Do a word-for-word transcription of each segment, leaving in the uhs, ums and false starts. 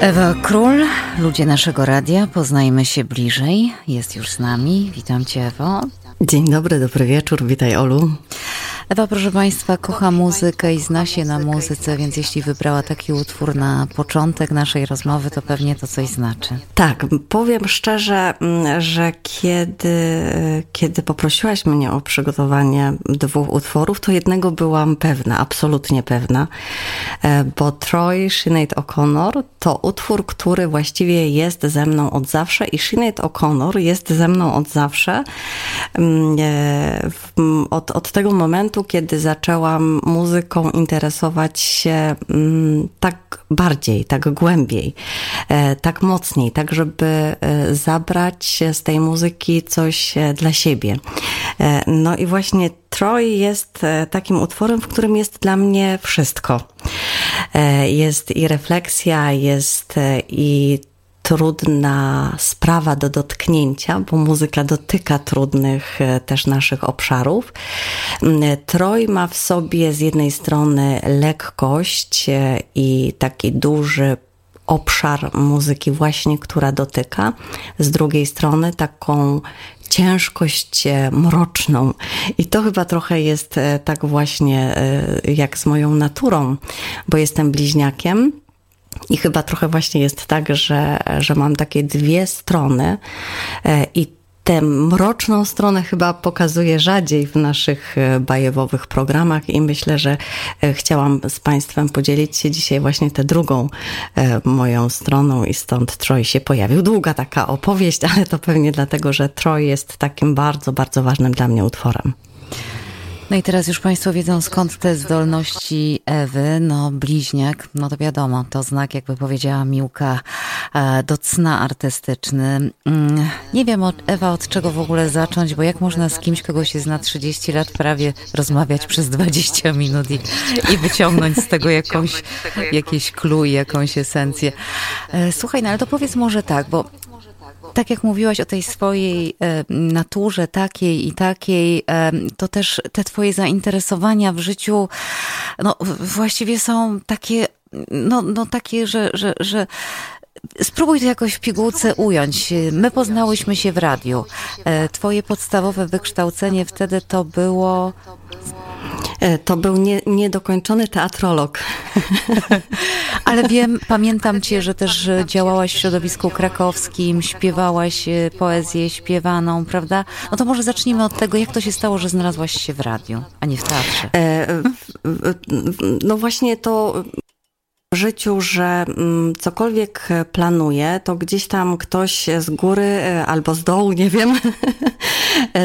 Ewa Król, ludzie naszego radia, poznajmy się bliżej, jest już z nami. Witam Cię, Ewo. Dzień dobry, dobry wieczór, witaj Olu. Ewa, proszę Państwa, kocha muzykę i zna się na muzyce, więc jeśli wybrała taki utwór na początek naszej rozmowy, to pewnie to coś znaczy. Tak, powiem szczerze, że kiedy, kiedy poprosiłaś mnie o przygotowanie dwóch utworów, to jednego byłam pewna, absolutnie pewna, bo Troy, Sinead O'Connor to utwór, który właściwie jest ze mną od zawsze i Sinead O'Connor jest ze mną od zawsze, od, od tego momentu, kiedy zaczęłam muzyką interesować się tak bardziej, tak głębiej, tak mocniej, tak żeby zabrać z tej muzyki coś dla siebie. No i właśnie Troy jest takim utworem, w którym jest dla mnie wszystko. Jest i refleksja, jest i trudna sprawa do dotknięcia, bo muzyka dotyka trudnych też naszych obszarów. Troy ma w sobie z jednej strony lekkość i taki duży obszar muzyki właśnie, która dotyka. Z drugiej strony taką ciężkość mroczną. I to chyba trochę jest tak właśnie jak z moją naturą, bo jestem bliźniakiem. I chyba trochę właśnie jest tak, że, że mam takie dwie strony i tę mroczną stronę chyba pokazuje rzadziej w naszych bajewowych programach i myślę, że chciałam z Państwem podzielić się dzisiaj właśnie tę drugą moją stroną i stąd Troy się pojawił. Długa taka opowieść, ale to pewnie dlatego, że Troy jest takim bardzo, bardzo ważnym dla mnie utworem. No i teraz już Państwo wiedzą, skąd te zdolności Ewy. No bliźniak, no to wiadomo, to znak, jakby powiedziała Miłka, do cna artystyczny. Nie wiem, Ewa, od czego w ogóle zacząć, bo jak można z kimś, kogo się zna trzydzieści lat prawie, rozmawiać przez dwadzieścia minut i, i wyciągnąć z tego jakąś, jakieś clue, jakąś esencję. Słuchaj, no ale to powiedz może tak, bo tak jak mówiłaś o tej swojej e, naturze, takiej i takiej, e, to też te twoje zainteresowania w życiu, no właściwie są takie, no, no takie, że, że, że spróbuj to jakoś w pigułce ująć. My poznałyśmy się w radiu. E, twoje podstawowe wykształcenie wtedy to było... To był nie, niedokończony teatrolog. Ale wiem, pamiętam cię, że też działałaś w środowisku krakowskim, śpiewałaś poezję śpiewaną, prawda? No to może zacznijmy od tego, jak to się stało, że znalazłaś się w radiu, a nie w teatrze. No właśnie to... w życiu, że cokolwiek planuję, to gdzieś tam ktoś z góry albo z dołu, nie wiem,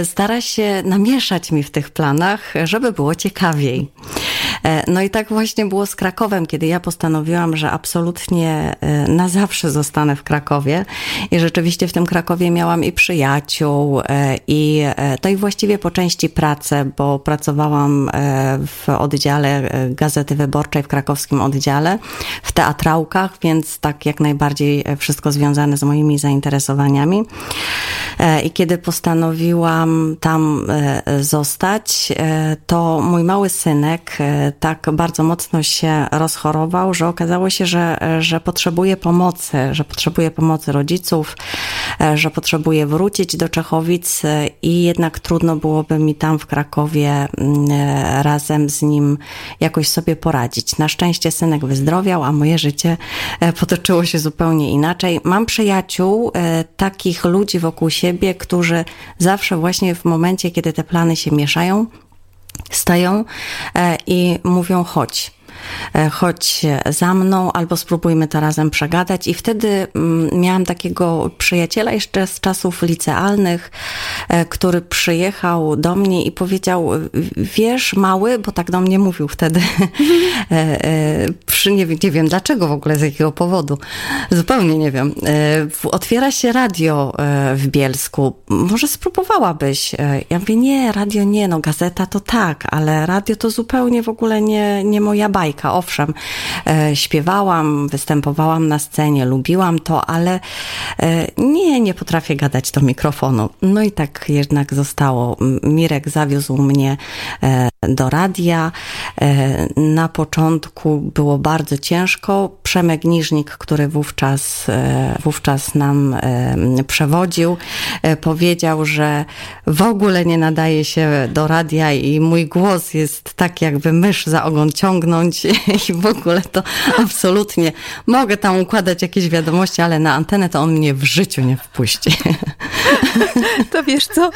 stara się namieszać mi w tych planach, żeby było ciekawiej. No i tak właśnie było z Krakowem, kiedy ja postanowiłam, że absolutnie na zawsze zostanę w Krakowie i rzeczywiście w tym Krakowie miałam i przyjaciół i to i właściwie po części pracę, bo pracowałam w oddziale Gazety Wyborczej, w krakowskim oddziale, w teatrałkach, więc tak jak najbardziej wszystko związane z moimi zainteresowaniami. I kiedy postanowiłam tam zostać, to mój mały synek tak bardzo mocno się rozchorował, że okazało się, że, że potrzebuje pomocy, że potrzebuje pomocy rodziców, że potrzebuje wrócić do Czechowic i jednak trudno byłoby mi tam w Krakowie razem z nim jakoś sobie poradzić. Na szczęście synek wyzdrowiał, a moje życie potoczyło się zupełnie inaczej. Mam przyjaciół, takich ludzi wokół siebie, którzy zawsze właśnie w momencie, kiedy te plany się mieszają, stają i mówią chodź, chodź za mną albo spróbujmy to razem przegadać i wtedy miałam takiego przyjaciela jeszcze z czasów licealnych, który przyjechał do mnie i powiedział, wiesz mały, bo tak do mnie mówił wtedy, nie, nie wiem dlaczego w ogóle, z jakiego powodu, zupełnie nie wiem, otwiera się radio w Bielsku, może spróbowałabyś? Ja mówię, nie, radio nie, no gazeta to tak, ale radio to zupełnie w ogóle nie, nie moja bajka. Majka. Owszem, e, śpiewałam, występowałam na scenie, lubiłam to, ale e, nie, nie potrafię gadać do mikrofonu. No i tak jednak zostało. Mirek zawiózł mnie e, do radia. E, na początku było bardzo ciężko. Przemek Niżnik, który wówczas, e, wówczas nam e, przewodził, e, powiedział, że w ogóle nie nadaje się do radia i mój głos jest tak, jakby mysz za ogon ciągnąć i w ogóle to absolutnie mogę tam układać jakieś wiadomości, ale na antenę to on mnie w życiu nie wpuści. To wiesz co,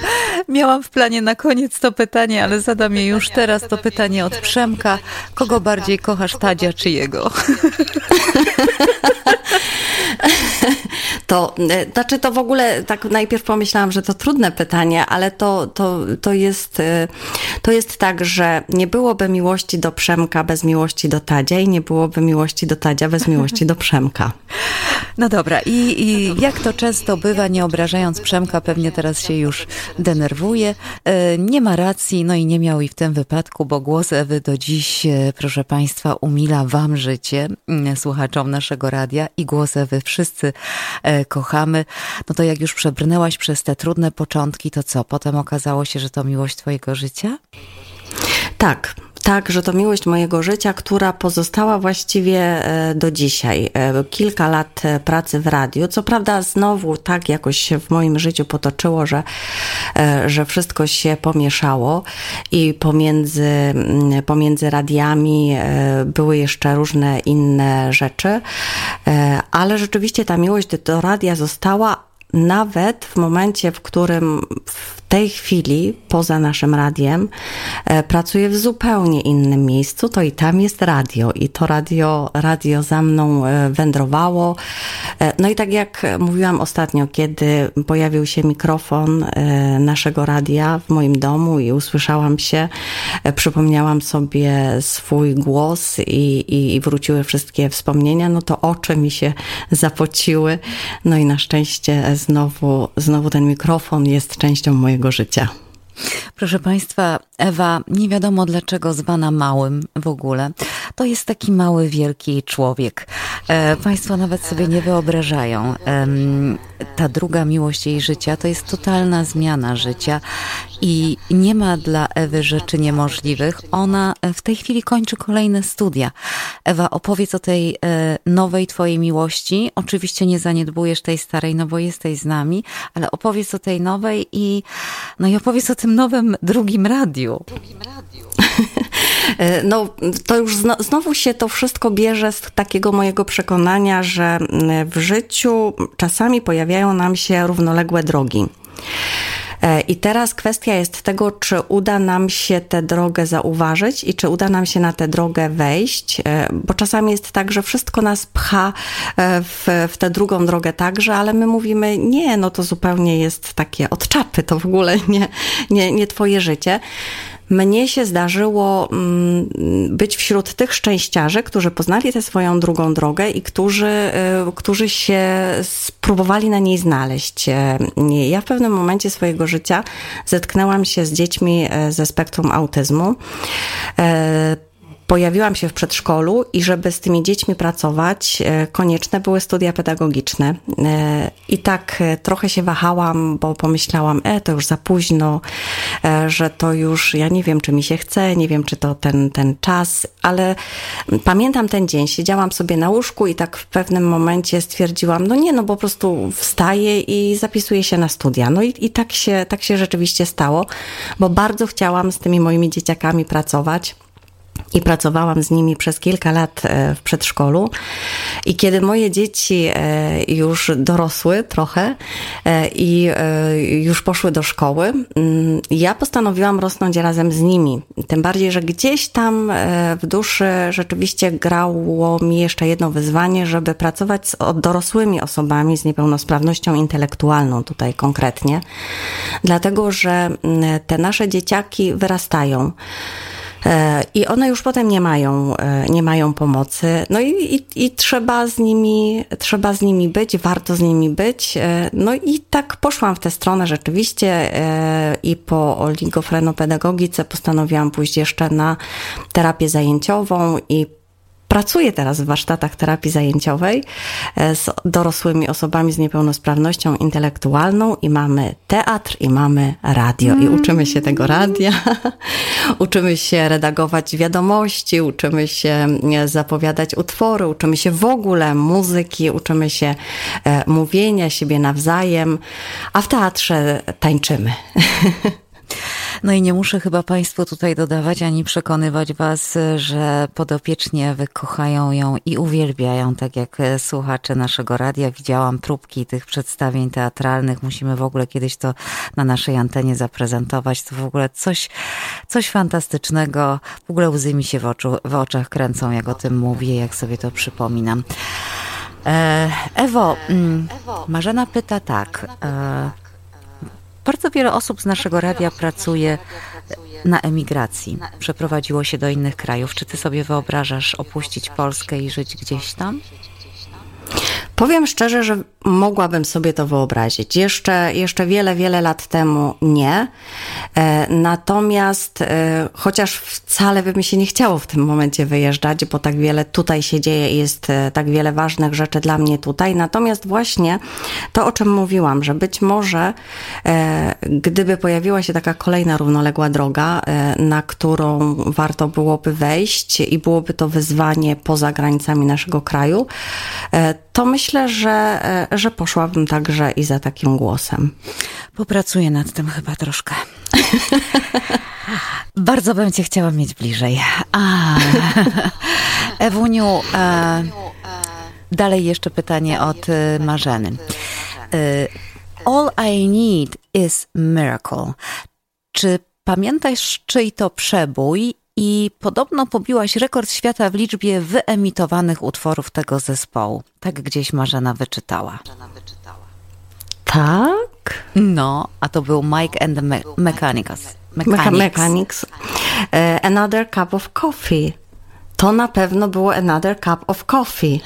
miałam w planie na koniec to pytanie, ale zadam je już teraz, to pytanie od Przemka. Kogo bardziej kochasz, Tadzia czy jego? To znaczy to w ogóle tak najpierw pomyślałam, że to trudne pytanie, ale to, to, to, jest, to jest tak, że nie byłoby miłości do Przemka bez miłości do Tadzia i nie byłoby miłości do Tadzia bez miłości do Przemka. No dobra, i, i jak to często bywa, nie obrażając Przemka, pewnie teraz się już denerwuje, nie ma racji, no i nie miał i w tym wypadku, bo głos Ewy do dziś, proszę Państwa, umila Wam życie, słuchaczom naszego radia, i głos Ewy wszyscy kochamy. No to jak już przebrnęłaś przez te trudne początki, to co? Potem okazało się, że to miłość Twojego życia? Tak. Tak, że to miłość mojego życia, która pozostała właściwie do dzisiaj. Kilka lat pracy w radiu. Co prawda znowu tak jakoś się w moim życiu potoczyło, że, że wszystko się pomieszało i pomiędzy, pomiędzy radiami były jeszcze różne inne rzeczy, ale rzeczywiście ta miłość do radia została nawet w momencie, w którym w tej chwili poza naszym radiem e, pracuję w zupełnie innym miejscu, to i tam jest radio i to radio, radio za mną e, wędrowało. E, no i tak jak mówiłam ostatnio, kiedy pojawił się mikrofon e, naszego radia w moim domu i usłyszałam się, e, przypomniałam sobie swój głos i, i, i wróciły wszystkie wspomnienia, no to oczy mi się zapociły, no i na szczęście znowu, znowu ten mikrofon jest częścią mojego życia. Proszę Państwa, Ewa, nie wiadomo dlaczego zwana małym w ogóle. To jest taki mały, wielki człowiek. E, państwo nawet sobie nie wyobrażają. E, ta druga miłość jej życia to jest totalna zmiana życia i nie ma dla Ewy rzeczy niemożliwych. Ona w tej chwili kończy kolejne studia. Ewa, opowiedz o tej e, nowej twojej miłości. Oczywiście nie zaniedbujesz tej starej, no bo jesteś z nami, ale opowiedz o tej nowej i no i opowiedz o tym nowym drugim radiu. Drugim radiu. No to już znowu się to wszystko bierze z takiego mojego przekonania, że w życiu czasami pojawiają nam się równoległe drogi. I teraz kwestia jest tego, czy uda nam się tę drogę zauważyć i czy uda nam się na tę drogę wejść, bo czasami jest tak, że wszystko nas pcha w, w tę drugą drogę także, ale my mówimy, nie, no to zupełnie jest takie od czapy, to w ogóle nie, nie, nie twoje życie. Mnie się zdarzyło być wśród tych szczęściarzy, którzy poznali tę swoją drugą drogę i którzy, którzy się spróbowali na niej znaleźć. Ja w pewnym momencie swojego życia zetknęłam się z dziećmi ze spektrum autyzmu. Pojawiłam się w przedszkolu i żeby z tymi dziećmi pracować, konieczne były studia pedagogiczne. I tak trochę się wahałam, bo pomyślałam, e, to już za późno, że to już, ja nie wiem, czy mi się chce, nie wiem, czy to ten, ten czas, ale pamiętam ten dzień, siedziałam sobie na łóżku i tak w pewnym momencie stwierdziłam, no nie, no po prostu wstaję i zapisuję się na studia. No i, i tak się, tak się rzeczywiście stało, bo bardzo chciałam z tymi moimi dzieciakami pracować. I pracowałam z nimi przez kilka lat w przedszkolu i kiedy moje dzieci już dorosły trochę i już poszły do szkoły, ja postanowiłam rosnąć razem z nimi. Tym bardziej, że gdzieś tam w duszy rzeczywiście grało mi jeszcze jedno wyzwanie, żeby pracować z dorosłymi osobami z niepełnosprawnością intelektualną tutaj konkretnie, dlatego, że te nasze dzieciaki wyrastają. I one już potem nie mają, nie mają pomocy. No i, i, i trzeba z nimi, trzeba z nimi być, warto z nimi być. No i tak poszłam w tę stronę rzeczywiście i po oligofrenopedagogice postanowiłam pójść jeszcze na terapię zajęciową i pracuję teraz w warsztatach terapii zajęciowej z dorosłymi osobami z niepełnosprawnością intelektualną i mamy teatr i mamy radio i uczymy się tego radia, uczymy się redagować wiadomości, uczymy się zapowiadać utwory, uczymy się w ogóle muzyki, uczymy się mówienia siebie nawzajem, a w teatrze tańczymy. No i nie muszę chyba Państwu tutaj dodawać ani przekonywać Was, że podopieczne wykochają ją i uwielbiają, tak jak słuchacze naszego radia. Widziałam próbki tych przedstawień teatralnych. Musimy w ogóle kiedyś to na naszej antenie zaprezentować. To w ogóle coś, coś fantastycznego. W ogóle łzy mi się w, oczu, w oczach kręcą, jak o tym mówię, jak sobie to przypominam. E, Ewo, Marzena pyta tak... E, Bardzo wiele osób z naszego radia pracuje na emigracji. Przeprowadziło się do innych krajów. Czy ty sobie wyobrażasz opuścić Polskę i żyć gdzieś tam? Powiem szczerze, że mogłabym sobie to wyobrazić. Jeszcze, jeszcze wiele, wiele lat temu nie. Natomiast chociaż wcale by mi się nie chciało w tym momencie wyjeżdżać, bo tak wiele tutaj się dzieje i jest tak wiele ważnych rzeczy dla mnie tutaj. Natomiast właśnie to, o czym mówiłam, że być może gdyby pojawiła się taka kolejna równoległa droga, na którą warto byłoby wejść i byłoby to wyzwanie poza granicami naszego kraju, to myślę, że, że poszłabym także i za takim głosem. Popracuję nad tym chyba troszkę. Bardzo bym cię chciała mieć bliżej. A, Ewuniu, e, dalej jeszcze pytanie od Marzeny. All I need is miracle. Czy pamiętasz, czyj to przebój? I podobno pobiłaś rekord świata w liczbie wyemitowanych utworów tego zespołu. Tak gdzieś Marzena wyczytała. Tak? No, a to był Mike and Me- Mechanics. Mechanics. Mechanics. Another cup of coffee. To na pewno było Another cup of coffee.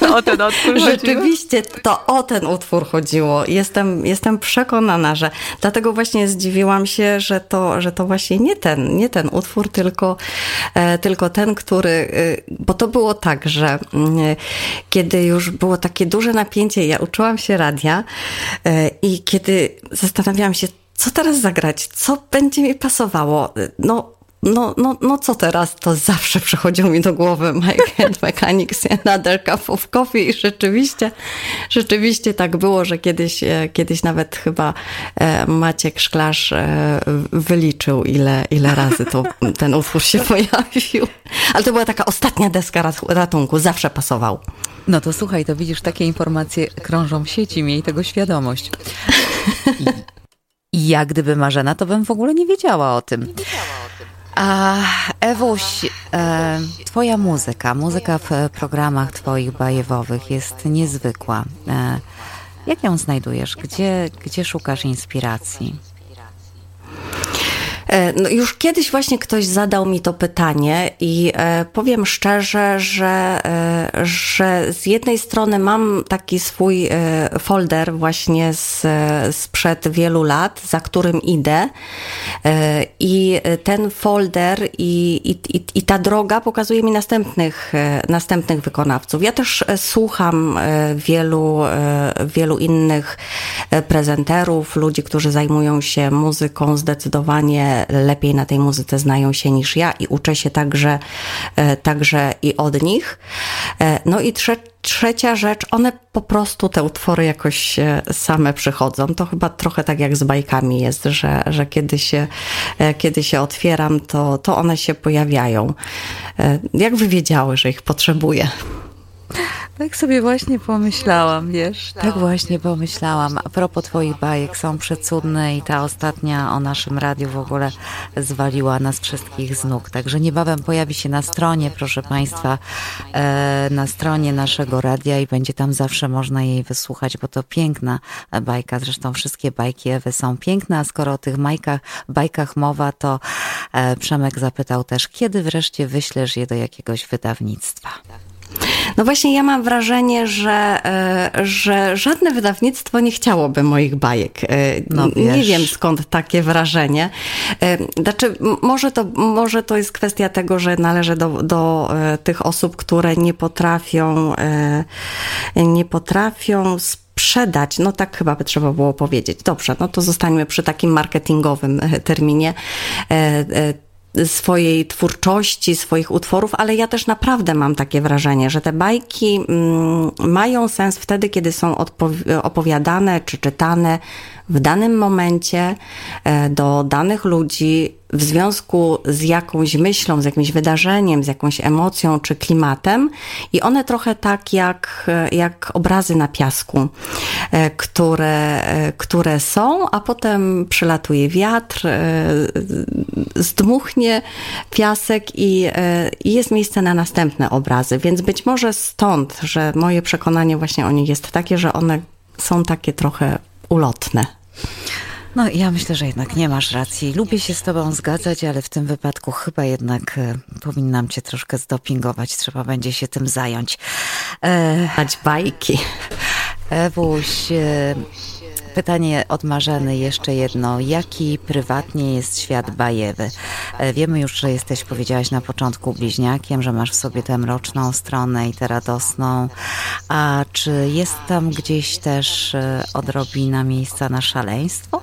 To o ten utwór Rzeczywiście to o ten utwór chodziło. Jestem, jestem przekonana, że dlatego właśnie zdziwiłam się, że to, że to właśnie nie ten, nie ten utwór, tylko, tylko ten, który... Bo to było tak, że kiedy już było takie duże napięcie, ja uczyłam się radia i kiedy zastanawiałam się, co teraz zagrać, co będzie mi pasowało, no... No, no, no co teraz? To zawsze przychodził mi do głowy Mike and Mechanics, Another Cup of Coffee i rzeczywiście, rzeczywiście tak było, że kiedyś, kiedyś nawet chyba Maciek Szklarz wyliczył, ile, ile razy to, ten utwór się pojawił. Ale to była taka ostatnia deska ratunku, zawsze pasował. No to słuchaj, to widzisz, takie informacje krążą w sieci, miej tego świadomość. I ja gdyby Marzena, to bym w ogóle nie wiedziała o tym. Nie wiedziała o tym. A Ewuś, e, twoja muzyka, muzyka w programach twoich bajewowych jest niezwykła. E, jak ją znajdujesz? Gdzie, gdzie szukasz inspiracji? No już kiedyś właśnie ktoś zadał mi to pytanie i powiem szczerze, że, że z jednej strony mam taki swój folder właśnie z, sprzed wielu lat, za którym idę i ten folder i, i, i ta droga pokazuje mi następnych, następnych wykonawców. Ja też słucham wielu, wielu innych prezenterów, ludzi, którzy zajmują się muzyką zdecydowanie lepiej na tej muzyce znają się niż ja i uczę się także, także i od nich. No i trze, trzecia rzecz, one po prostu te utwory jakoś same przychodzą. To chyba trochę tak jak z bajkami jest, że, że kiedy się, kiedy się otwieram, to, to one się pojawiają. Jak wy wiedziały, że ich potrzebuję? Tak sobie właśnie pomyślałam, wiesz? Tak właśnie pomyślałam. A propos twoich bajek, są przecudne i ta ostatnia o naszym radiu w ogóle zwaliła nas wszystkich z nóg. Także niebawem pojawi się na stronie, proszę Państwa, na stronie naszego radia i będzie tam zawsze można jej wysłuchać, bo to piękna bajka. Zresztą wszystkie bajki Ewy są piękne, a skoro o tych bajkach, bajkach mowa, to Przemek zapytał też, kiedy wreszcie wyślesz je do jakiegoś wydawnictwa? No właśnie ja mam wrażenie, że, że żadne wydawnictwo nie chciałoby moich bajek. No, nie wiem skąd takie wrażenie. Znaczy, może to, może to jest kwestia tego, że należę do, do tych osób, które nie potrafią, nie potrafią sprzedać. No tak chyba by trzeba było powiedzieć. Dobrze, no to zostańmy przy takim marketingowym terminie swojej twórczości, swoich utworów, ale ja też naprawdę mam takie wrażenie, że te bajki mają sens wtedy, kiedy są opowiadane czy czytane w danym momencie do danych ludzi w związku z jakąś myślą, z jakimś wydarzeniem, z jakąś emocją czy klimatem i one trochę tak jak, jak obrazy na piasku, które, które są, a potem przylatuje wiatr, zdmuchnie piasek i, i jest miejsce na następne obrazy, więc być może stąd, że moje przekonanie właśnie o nich jest takie, że one są takie trochę ulotne. No ja myślę, że jednak nie masz racji. Lubię się z tobą zgadzać, ale w tym wypadku chyba jednak y, powinnam cię troszkę zdopingować. Trzeba będzie się tym zająć. E... Dać bajki. Ewuś, y, pytanie od Marzeny jeszcze jedno. Jaki prywatnie jest świat bajewy? E, wiemy już, że jesteś, powiedziałaś na początku, bliźniakiem, że masz w sobie tę mroczną stronę i tę radosną. A czy jest tam gdzieś też y, odrobina miejsca na szaleństwo?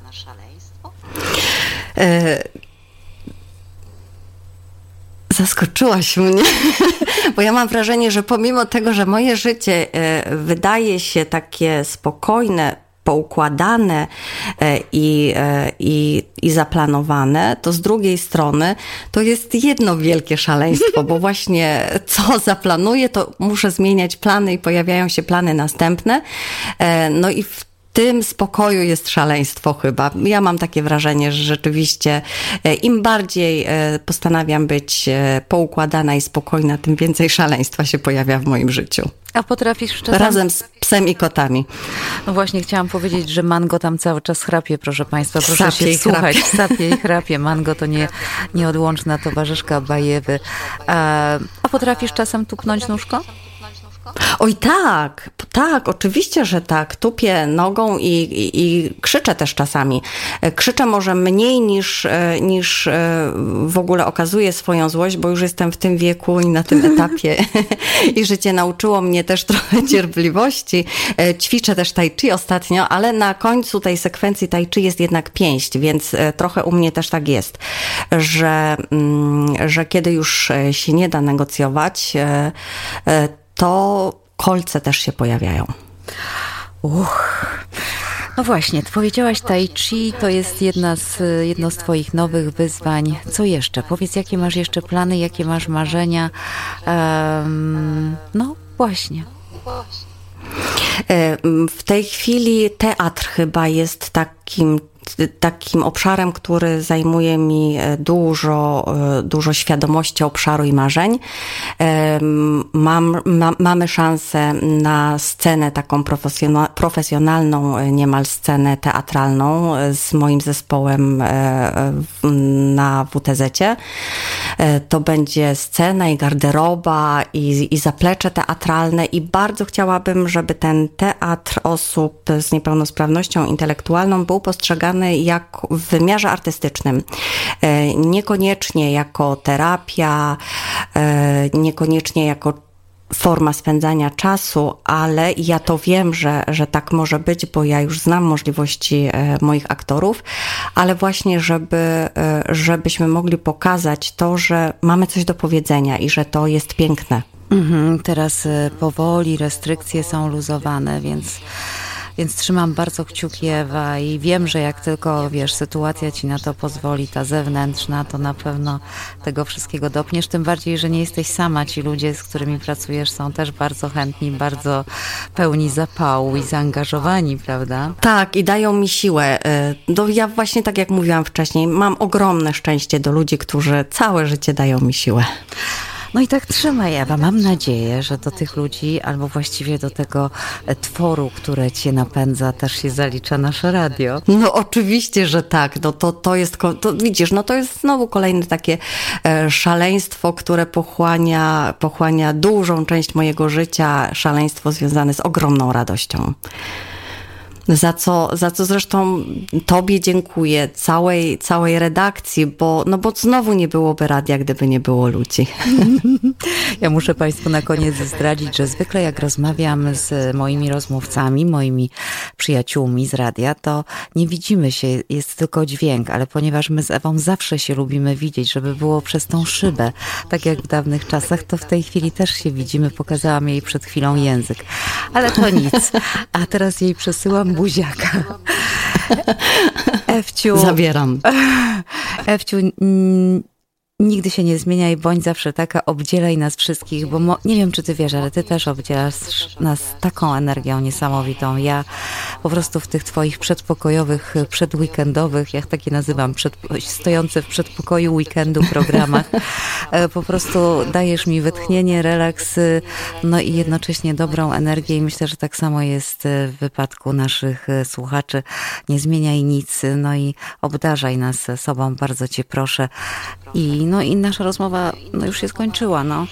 E, zaskoczyłaś mnie, bo ja mam wrażenie, że pomimo tego, że moje życie y, wydaje się takie spokojne, poukładane i, i, i zaplanowane, to z drugiej strony to jest jedno wielkie szaleństwo, bo właśnie co zaplanuję, to muszę zmieniać plany i pojawiają się plany następne. No i w tym spokoju jest szaleństwo chyba. Ja mam takie wrażenie, że rzeczywiście im bardziej postanawiam być poukładana i spokojna, tym więcej szaleństwa się pojawia w moim życiu. A potrafisz czasami... Razem z psem i kotami. No właśnie chciałam powiedzieć, że Mango tam cały czas chrapie, proszę państwa. Proszę sapie się słuchać. Sapie i chrapie. Mango to nie, nieodłączna towarzyszka bajewy. A, a potrafisz czasem tupnąć nóżką? Oj tak, tak, oczywiście, że tak. Tupię nogą i, i, i krzyczę też czasami. Krzyczę może mniej niż, niż w ogóle okazuję swoją złość, bo już jestem w tym wieku i na tym etapie i życie nauczyło mnie też trochę cierpliwości. Ćwiczę też tai chi ostatnio, ale na końcu tej sekwencji tai chi jest jednak pięść, więc trochę u mnie też tak jest, że, że kiedy już się nie da negocjować, to kolce też się pojawiają. Uch. No właśnie, powiedziałaś tai chi, to jest jedna z, jedno z twoich nowych wyzwań. Co jeszcze? Powiedz, jakie masz jeszcze plany, jakie masz marzenia? Um, no właśnie. W tej chwili teatr chyba jest takim takim obszarem, który zajmuje mi dużo, dużo świadomości obszaru i marzeń. Mam, ma, mamy szansę na scenę taką profesjonalną, niemal scenę teatralną z moim zespołem na W T Z-cie. To będzie scena i garderoba i, i zaplecze teatralne i bardzo chciałabym, żeby ten teatr osób z niepełnosprawnością intelektualną był postrzegany jak w wymiarze artystycznym. Niekoniecznie jako terapia, niekoniecznie jako forma spędzania czasu, ale ja to wiem, że, że tak może być, bo ja już znam możliwości moich aktorów, ale właśnie, żeby, żebyśmy mogli pokazać to, że mamy coś do powiedzenia i że to jest piękne. Mhm, teraz powoli restrykcje są luzowane, więc... Więc trzymam bardzo kciuki, Ewa, i wiem, że jak tylko, wiesz, sytuacja ci na to pozwoli, ta zewnętrzna, to na pewno tego wszystkiego dopniesz, tym bardziej, że nie jesteś sama. Ci ludzie, z którymi pracujesz, są też bardzo chętni, bardzo pełni zapału i zaangażowani, prawda? Tak, i dają mi siłę. No, ja właśnie, tak jak mówiłam wcześniej, mam ogromne szczęście do ludzi, którzy całe życie dają mi siłę. No i tak trzymaj, Ewa. Mam nadzieję, że do tych ludzi, albo właściwie do tego tworu, które cię napędza, też się zalicza nasze radio. No oczywiście, że tak. No to, to jest, to, widzisz, no to jest znowu kolejne takie e, szaleństwo, które pochłania, pochłania dużą część mojego życia. Szaleństwo związane z ogromną radością. Za co, za co zresztą tobie dziękuję, całej, całej redakcji, bo, no bo znowu nie byłoby radia, gdyby nie było ludzi. Ja muszę Państwu na koniec zdradzić, że zwykle jak rozmawiam z moimi rozmówcami, moimi przyjaciółmi z radia, to nie widzimy się, jest tylko dźwięk, ale ponieważ my z Ewą zawsze się lubimy widzieć, żeby było przez tą szybę, tak jak w dawnych czasach, to w tej chwili też się widzimy. Pokazałam jej przed chwilą język, ale to nic. A teraz jej przesyłam buziaka. Ewciu. Zabieram. Ewciu, mm, nigdy się nie zmieniaj, bądź zawsze taka, obdzielaj nas wszystkich, bo mo- nie wiem, czy ty wiesz, ale ty też obdzielasz nas taką energią niesamowitą. Ja po prostu w tych twoich przedpokojowych, przedweekendowych, jak takie nazywam, przed, stojące w przedpokoju weekendu programach, po prostu dajesz mi wytchnienie, relaks, no i jednocześnie dobrą energię i myślę, że tak samo jest w wypadku naszych słuchaczy. Nie zmieniaj nic, no i obdarzaj nas sobą, bardzo cię proszę. I no i nasza rozmowa no już się skończyła, no.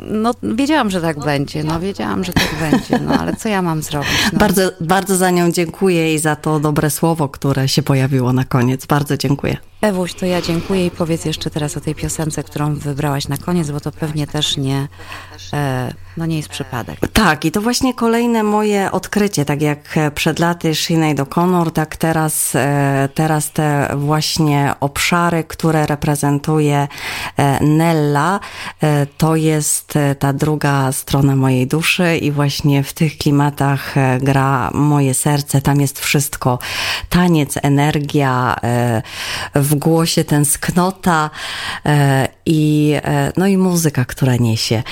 No wiedziałam, że tak będzie, no wiedziałam, że tak będzie, no ale co ja mam zrobić? No. Bardzo, bardzo za nią dziękuję i za to dobre słowo, które się pojawiło na koniec. Bardzo dziękuję. Ewuś, to ja dziękuję i powiedz jeszcze teraz o tej piosence, którą wybrałaś na koniec, bo to pewnie też nie, no nie jest przypadek. Tak, i to właśnie kolejne moje odkrycie, tak jak przed laty Sinead O'Connor, tak teraz, teraz te właśnie obszary, które reprezentuje Nella, to jest ta druga strona mojej duszy i właśnie w tych klimatach gra moje serce, tam jest wszystko, taniec, energia, w głosie tęsknota e, i, e, no i muzyka, która niesie.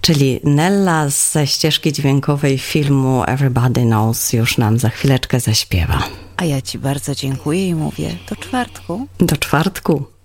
Czyli Nella ze ścieżki dźwiękowej filmu Everybody Knows już nam za chwileczkę zaśpiewa. A ja ci bardzo dziękuję i mówię do czwartku. Do czwartku.